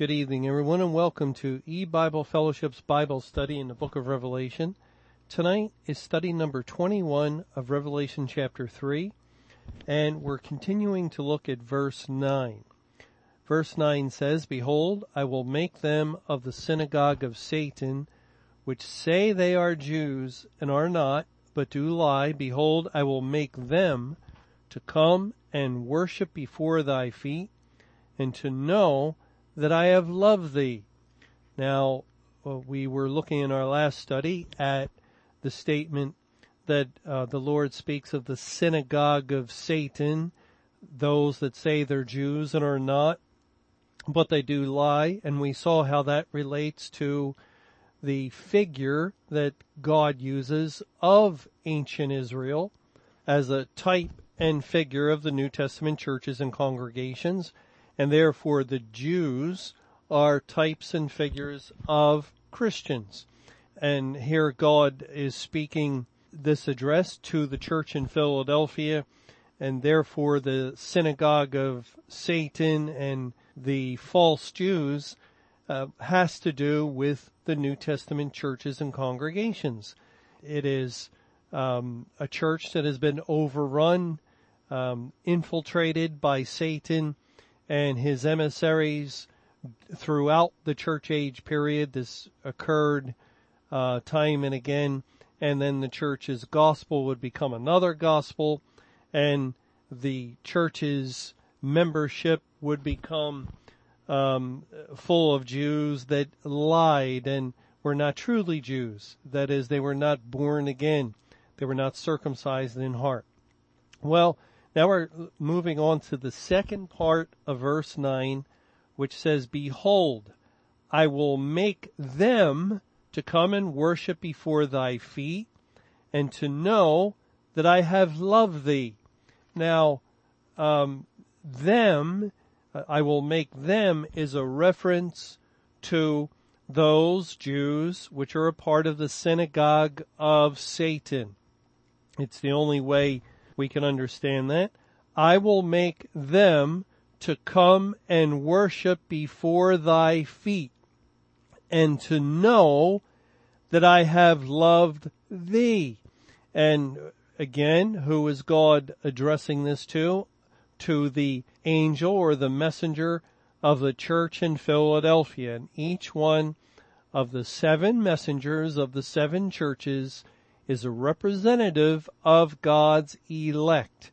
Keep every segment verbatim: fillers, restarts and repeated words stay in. Good evening, everyone, and welcome to E Bible Fellowship's Bible study in the book of Revelation. Tonight is study number twenty-one of Revelation chapter three, and we're continuing to look at verse nine. Verse nine says, "Behold, I will make them of the synagogue of Satan, which say they are Jews and are not, but do lie. Behold, I will make them to come and worship before thy feet, and to know that I have loved thee." Now, we were looking in our last study at the statement that uh, the Lord speaks of the synagogue of Satan, those that say they're Jews and are not, but they do lie. And we saw how that relates to the figure that God uses of ancient Israel as a type and figure of the New Testament churches and congregations. And therefore, the Jews are types and figures of Christians. And here God is speaking this address to the church in Philadelphia, and therefore the synagogue of Satan and the false Jews uh, has to do with the New Testament churches and congregations. It is um, a church that has been overrun, um, infiltrated by Satan and his emissaries throughout the church age period. This occurred uh, time and again. And then the church's gospel would become another gospel, and the church's membership would become um, full of Jews that lied and were not truly Jews. That is, they were not born again. They were not circumcised in heart. Well, now we're moving on to the second part of verse nine, which says, "Behold, I will make them to come and worship before thy feet, and to know that I have loved thee." Now, um, them, I will make them, is a reference to those Jews which are a part of the synagogue of Satan. It's the only way we can understand that. I will make them to come and worship before thy feet, and to know that I have loved thee. And again, who is God addressing this to? To the angel or the messenger of the church in Philadelphia. And each one of the seven messengers of the seven churches is a representative of God's elect.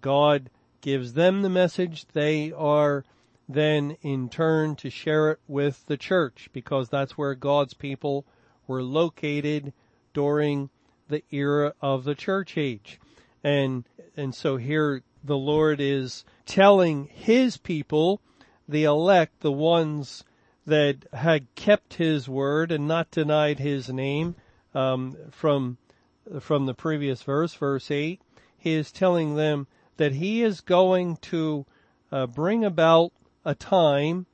God gives them the message. They are then in turn to share it with the church, because that's where God's people were located during the era of the church age. And, and so here the Lord is telling his people, the elect, the ones that had kept his word and not denied his name, um, from From the previous verse, verse eight, he is telling them that he is going to uh, bring about a time.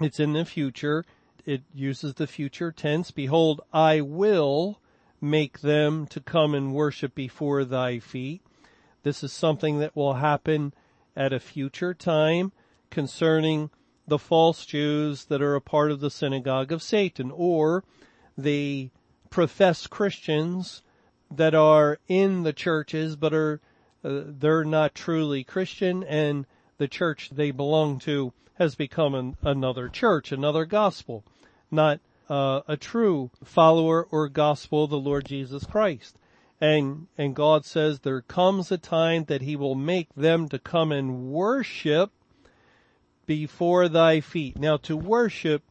It's in the future. It uses the future tense. "Behold, I will make them to come and worship before thy feet." This is something that will happen at a future time concerning the false Jews that are a part of the synagogue of Satan, or the professed Christians that are in the churches, but are uh, they're not truly Christian, and the church they belong to has become an, another church, another gospel, not uh, a true follower or gospel of the Lord Jesus Christ. And and God says there comes a time that he will make them to come and worship before thy feet. Now, to worship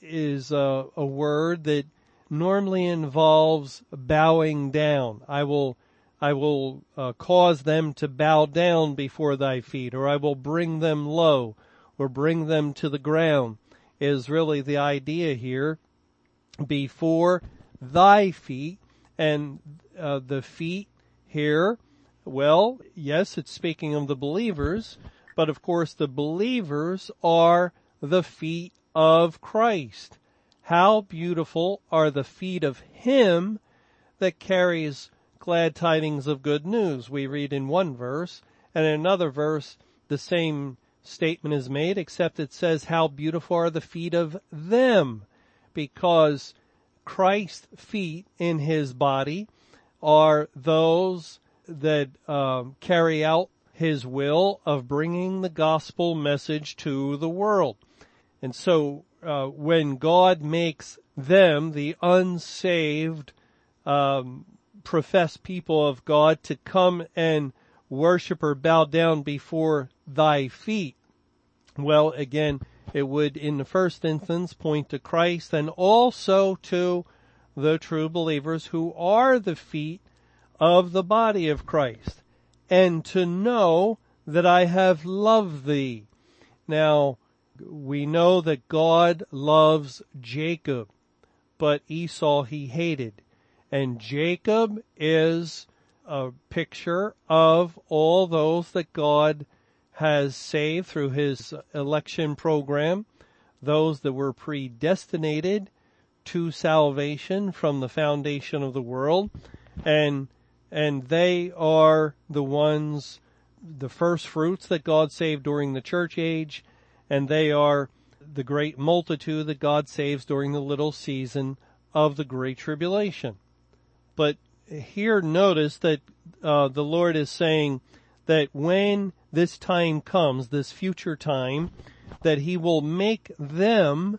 is uh, a word that normally involves bowing down. I will, I will uh, cause them to bow down before thy feet, or I will bring them low, or bring them to the ground, is really the idea here. Before thy feet, and uh, the feet here, well, yes, it's speaking of the believers, but of course the believers are the feet of Christ. How beautiful are the feet of him that carries glad tidings of good news, we read in one verse. And in another verse, the same statement is made, except it says, how beautiful are the feet of them, because Christ's feet in his body are those that um, carry out his will of bringing the gospel message to the world. And so uh, when God makes them, the unsaved, um, professed people of God, to come and worship or bow down before thy feet, well, again, it would in the first instance point to Christ and also to the true believers who are the feet of the body of Christ. And to know that I have loved thee. Now, we know that God loves Jacob, but Esau he hated. And Jacob is a picture of all those that God has saved through his election program, those that were predestinated to salvation from the foundation of the world. And and they are the ones, the first fruits that God saved during the church age, and they are the great multitude that God saves during the little season of the Great Tribulation. But here notice that uh, the Lord is saying that when this time comes, this future time, that he will make them,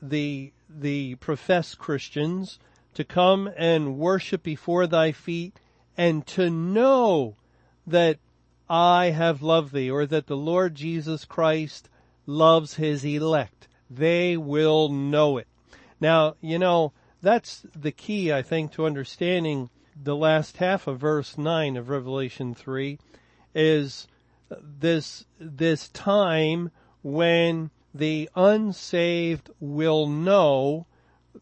the the professed Christians, to come and worship before thy feet, and to know that I have loved thee, or that the Lord Jesus Christ loves his elect. They will know it. Now, you know, that's the key, I think, to understanding the last half of verse nine of Revelation three, is this, this time when the unsaved will know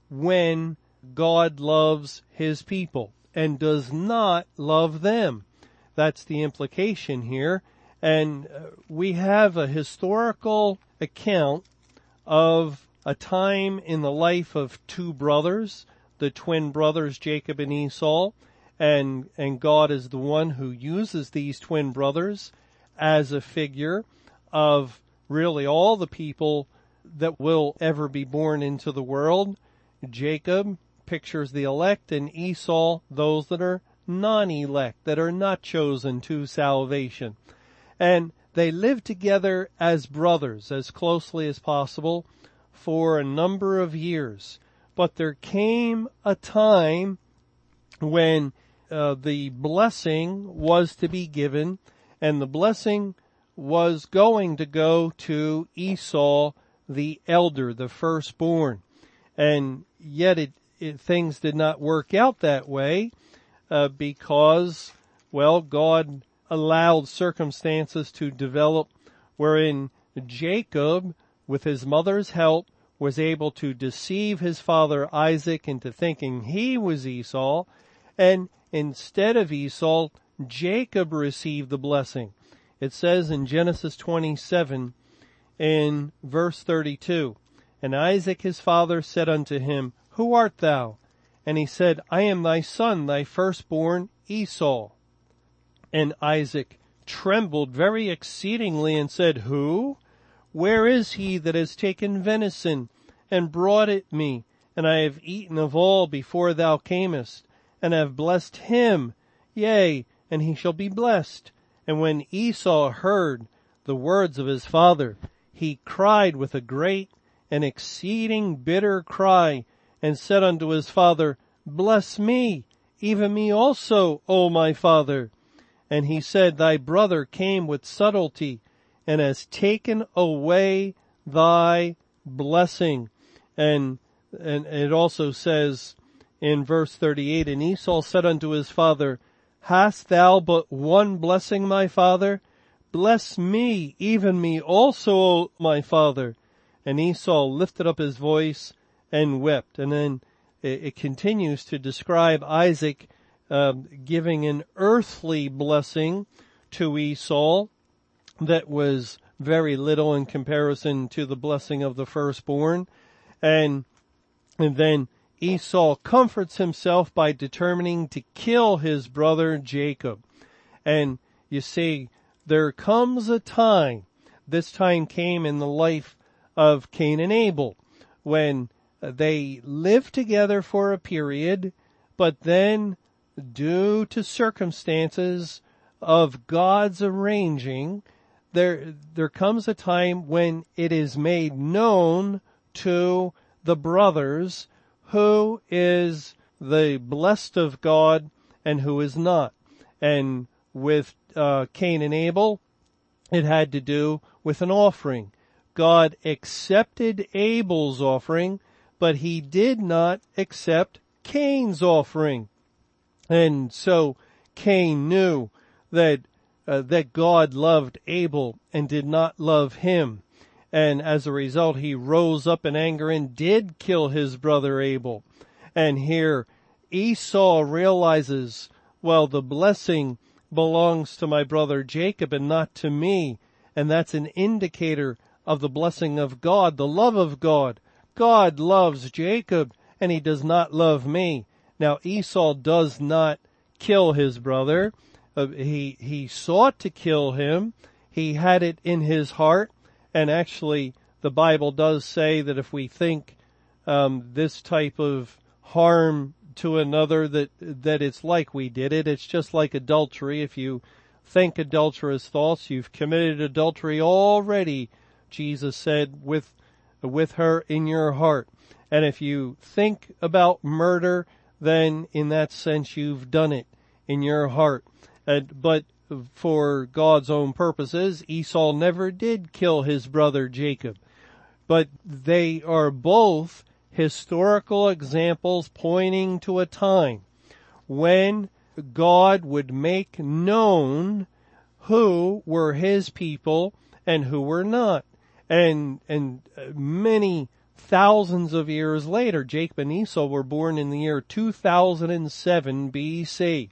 when God loves his people and does not love them. That's the implication here. And we have a historical account of a time in the life of two brothers, the twin brothers, Jacob and Esau. And, and God is the one who uses these twin brothers as a figure of really all the people that will ever be born into the world. Jacob pictures the elect, and Esau, those that are non-elect, that are not chosen to salvation. And they lived together as brothers as closely as possible for a number of years. But there came a time when uh, the blessing was to be given, and the blessing was going to go to Esau, the elder, the firstborn. And yet it, it things did not work out that way uh, because, well, God allowed circumstances to develop wherein Jacob, with his mother's help, was able to deceive his father Isaac into thinking he was Esau. And instead of Esau, Jacob received the blessing. It says in Genesis twenty-seven in verse thirty-two, and Isaac his father said unto him, who art thou? And he said, I am thy son, thy firstborn Esau. And Isaac trembled very exceedingly and said, who? Where is he that has taken venison and brought it me? And I have eaten of all before thou camest, and have blessed him. Yea, and he shall be blessed. And when Esau heard the words of his father, he cried with a great an exceeding bitter cry, and said unto his father, bless me, even me also, O my father. And he said, thy brother came with subtlety, and has taken away thy blessing. And, and it also says in verse thirty-eight, and Esau said unto his father, hast thou but one blessing, my father? Bless me, even me also, O my father. And Esau lifted up his voice and wept. And then it continues to describe Isaac uh, giving an earthly blessing to Esau that was very little in comparison to the blessing of the firstborn. And, and then Esau comforts himself by determining to kill his brother Jacob. And you see, there comes a time This time came in the life of Cain and Abel, when they lived together for a period, but then due to circumstances of God's arranging, there there comes a time when it is made known to the brothers who is the blessed of God and who is not. And with uh, Cain and Abel, it had to do with an offering. God accepted Abel's offering, but he did not accept Cain's offering. And so Cain knew that uh, that God loved Abel and did not love him. And as a result, he rose up in anger and did kill his brother Abel. And here Esau realizes, well, the blessing belongs to my brother Jacob and not to me. And that's an indicator of the blessing of God, the love of God. God loves Jacob and he does not love me. Now Esau does not kill his brother. Uh, he, he sought to kill him. He had it in his heart. And actually the Bible does say that if we think um, this type of harm to another, that that it's like we did it. It's just like adultery. If you think adulterous thoughts, you've committed adultery already, Jesus said, with with her in your heart. And if you think about murder, then in that sense you've done it in your heart. And, but for God's own purposes, Esau never did kill his brother Jacob. But they are both historical examples pointing to a time when God would make known who were his people and who were not. And, and many thousands of years later, Jacob and Esau were born in the year two thousand seven B C.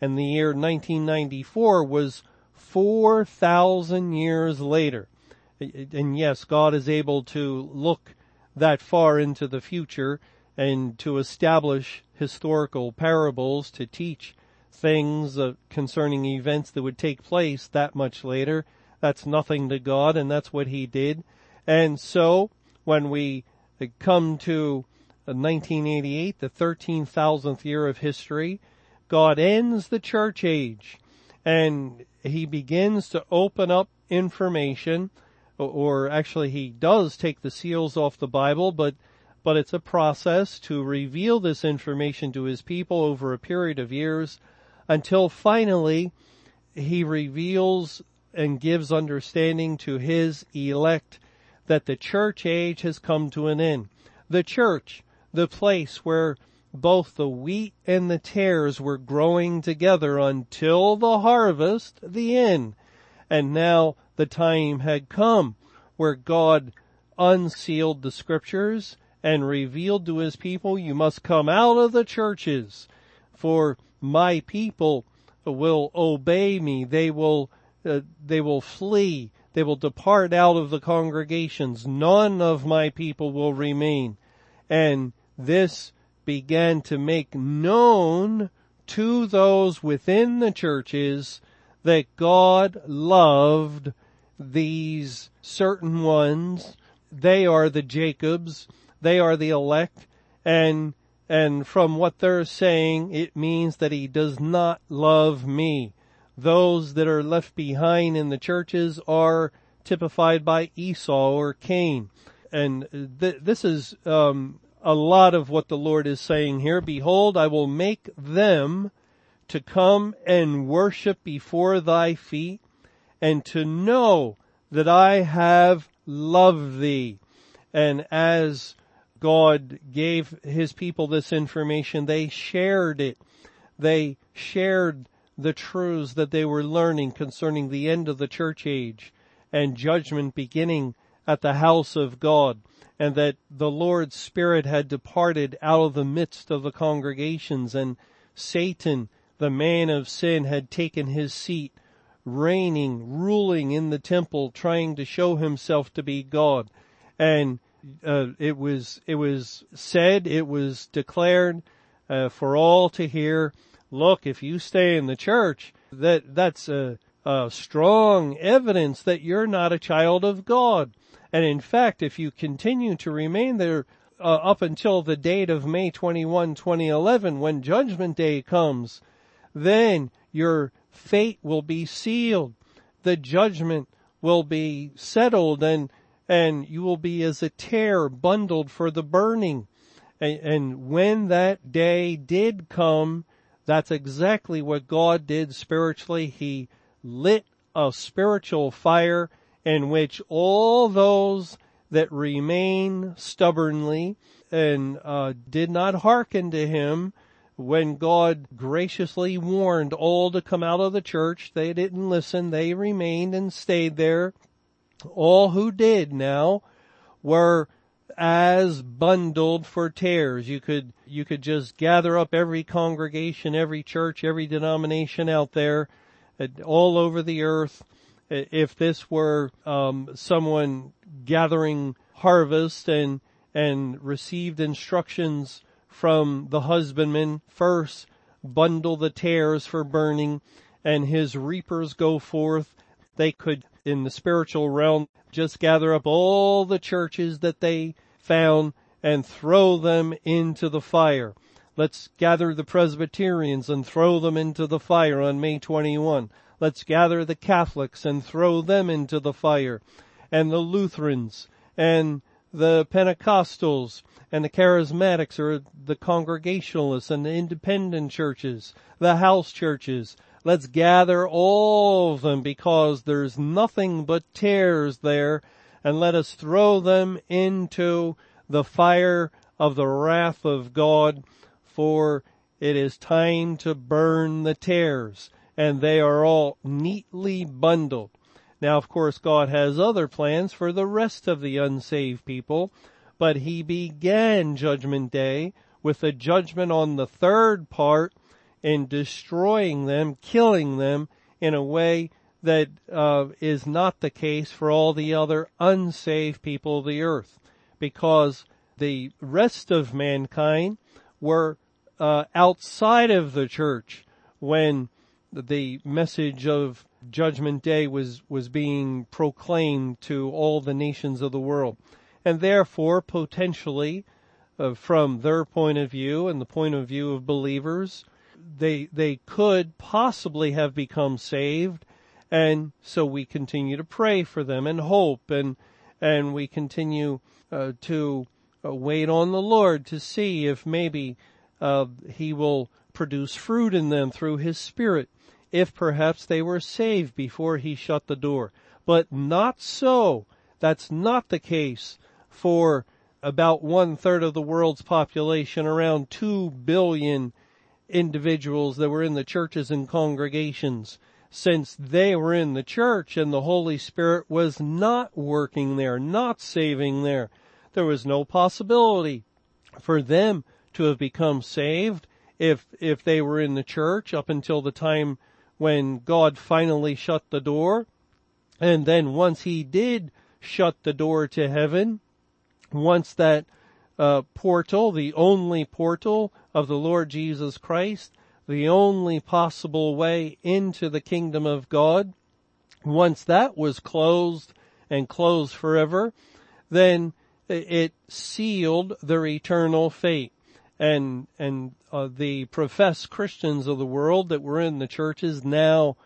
And the year nineteen ninety-four was four thousand years later. And yes, God is able to look that far into the future and to establish historical parables to teach things uh, concerning events that would take place that much later. That's nothing to God, and that's what he did. And so when we come to nineteen eighty-eight, the thirteen thousandth year of history, God ends the church age and he begins to open up information. Or actually he does take the seals off the Bible, but but it's a process to reveal this information to his people over a period of years until finally he reveals and gives understanding to his elect that the church age has come to an end. The church, the place where both the wheat and the tares were growing together until the harvest, the end. And now the time had come where God unsealed the scriptures and revealed to his people, you must come out of the churches, for my people will obey me. They will, uh, they will flee. They will depart out of the congregations. None of my people will remain. And this began to make known to those within the churches that God loved these certain ones. They are the Jacobs. They are the elect. And, and from what they're saying, it means that he does not love me. Those that are left behind in the churches are typified by Esau or Cain. And th- this is, um, a lot of what the Lord is saying here. Behold, I will make them to come and worship before thy feet, and to know that I have loved thee. And as God gave his people this information, they shared it. They shared the truths that they were learning concerning the end of the church age and judgment beginning at the house of God, and that the Lord's Spirit had departed out of the midst of the congregations, and Satan, the man of sin, had taken his seat, reigning, ruling in the temple, trying to show himself to be God. And uh, it was it was said, it was declared uh, for all to hear, look, if you stay in the church, that that's a, uh, strong evidence that you're not a child of God. And in fact, if you continue to remain there uh, up until the date of May twenty-first, twenty eleven, when Judgment Day comes, then your fate will be sealed. The judgment will be settled, and and you will be as a tare bundled for the burning. And, and when that day did come, that's exactly what God did spiritually. He lit a spiritual fire in which all those that remain stubbornly and uh, did not hearken to him, when God graciously warned all to come out of the church, they didn't listen. They remained and stayed there. All who did now were as bundled for tares. You could, you could just gather up every congregation, every church, every denomination out there, all over the earth. If this were, um, someone gathering harvest and, and received instructions from the husbandman, first bundle the tares for burning, and his reapers go forth. They could, in the spiritual realm, just gather up all the churches that they found and throw them into the fire. Let's gather the Presbyterians and throw them into the fire on May twenty-first. Let's gather the Catholics and throw them into the fire, and the Lutherans and the Pentecostals and the Charismatics, or the Congregationalists and the independent churches, the house churches. Let's gather all of them, because there's nothing but tares there, and let us throw them into the fire of the wrath of God, for it is time to burn the tares, and they are all neatly bundled. Now, of course, God has other plans for the rest of the unsaved people, but he began Judgment Day with a judgment on the third part in destroying them, killing them in a way that uh, is not the case for all the other unsaved people of the earth, because the rest of mankind were uh, outside of the church when the message of Judgment Day was, was being proclaimed to all the nations of the world. And therefore, potentially, uh, from their point of view and the point of view of believers, they, they could possibly have become saved. And so we continue to pray for them and hope, and, and we continue uh, to uh, wait on the Lord to see if maybe uh, he will produce fruit in them through his Spirit, if perhaps they were saved before he shut the door. But not so. That's not the case for about one-third of the world's population, around two billion individuals that were in the churches and congregations. Since they were in the church and the Holy Spirit was not working there, not saving there, there was no possibility for them to have become saved if if they were in the church up until the time when God finally shut the door. And then once he did shut the door to heaven, once that uh, portal, the only portal of the Lord Jesus Christ, the only possible way into the kingdom of God, once that was closed and closed forever, then it sealed their eternal fate. And, and uh, the professed Christians of the world that were in the churches, now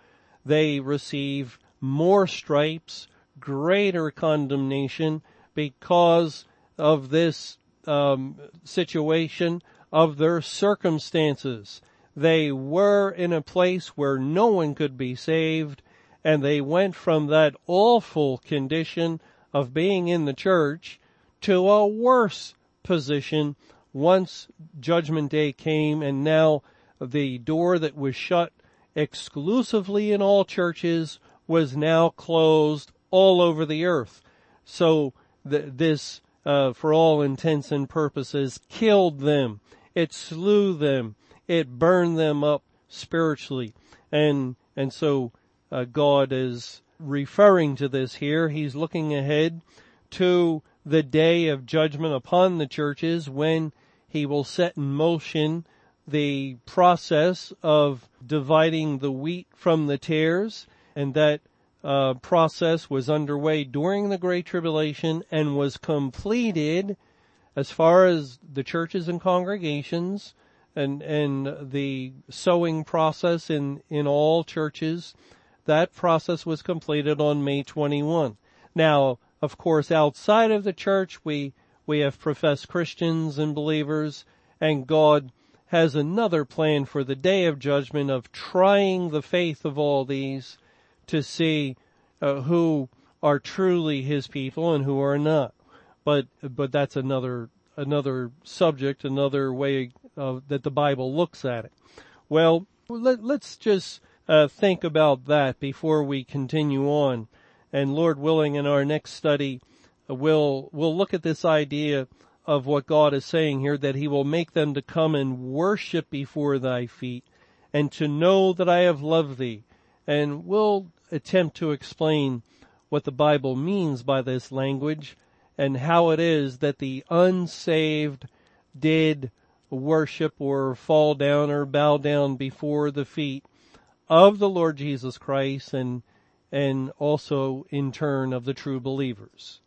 they receive more stripes, greater condemnation, because of this um, situation of their circumstances. They were in a place where no one could be saved, and they went from that awful condition of being in the church to a worse position once Judgment Day came. And now the door that was shut exclusively in all churches was now closed all over the earth. So th- this, uh, for all intents and purposes, killed them. It slew them. It burned them up spiritually. And, and so uh, God is referring to this here. He's looking ahead to the day of judgment upon the churches, when he will set in motion the process of dividing the wheat from the tares, And that uh, process was underway during the Great Tribulation and was completed as far as the churches and congregations and, and the sowing process in, in all churches. That process was completed on May twenty-first. Now, of course, outside of the church, we, we have professed Christians and believers, and God has another plan for the day of judgment of trying the faith of all these to see uh, who are truly his people and who are not. But, but that's another, another subject, another way uh, that the Bible looks at it. Well, let, let's just uh, think about that before we continue on. And Lord willing, in our next study, we'll, we'll look at this idea of what God is saying here, that he will make them to come and worship before thy feet and to know that I have loved thee. And we'll attempt to explain what the Bible means by this language and how it is that the unsaved did worship or fall down or bow down before the feet of the Lord Jesus Christ, and and also in turn of the true believers.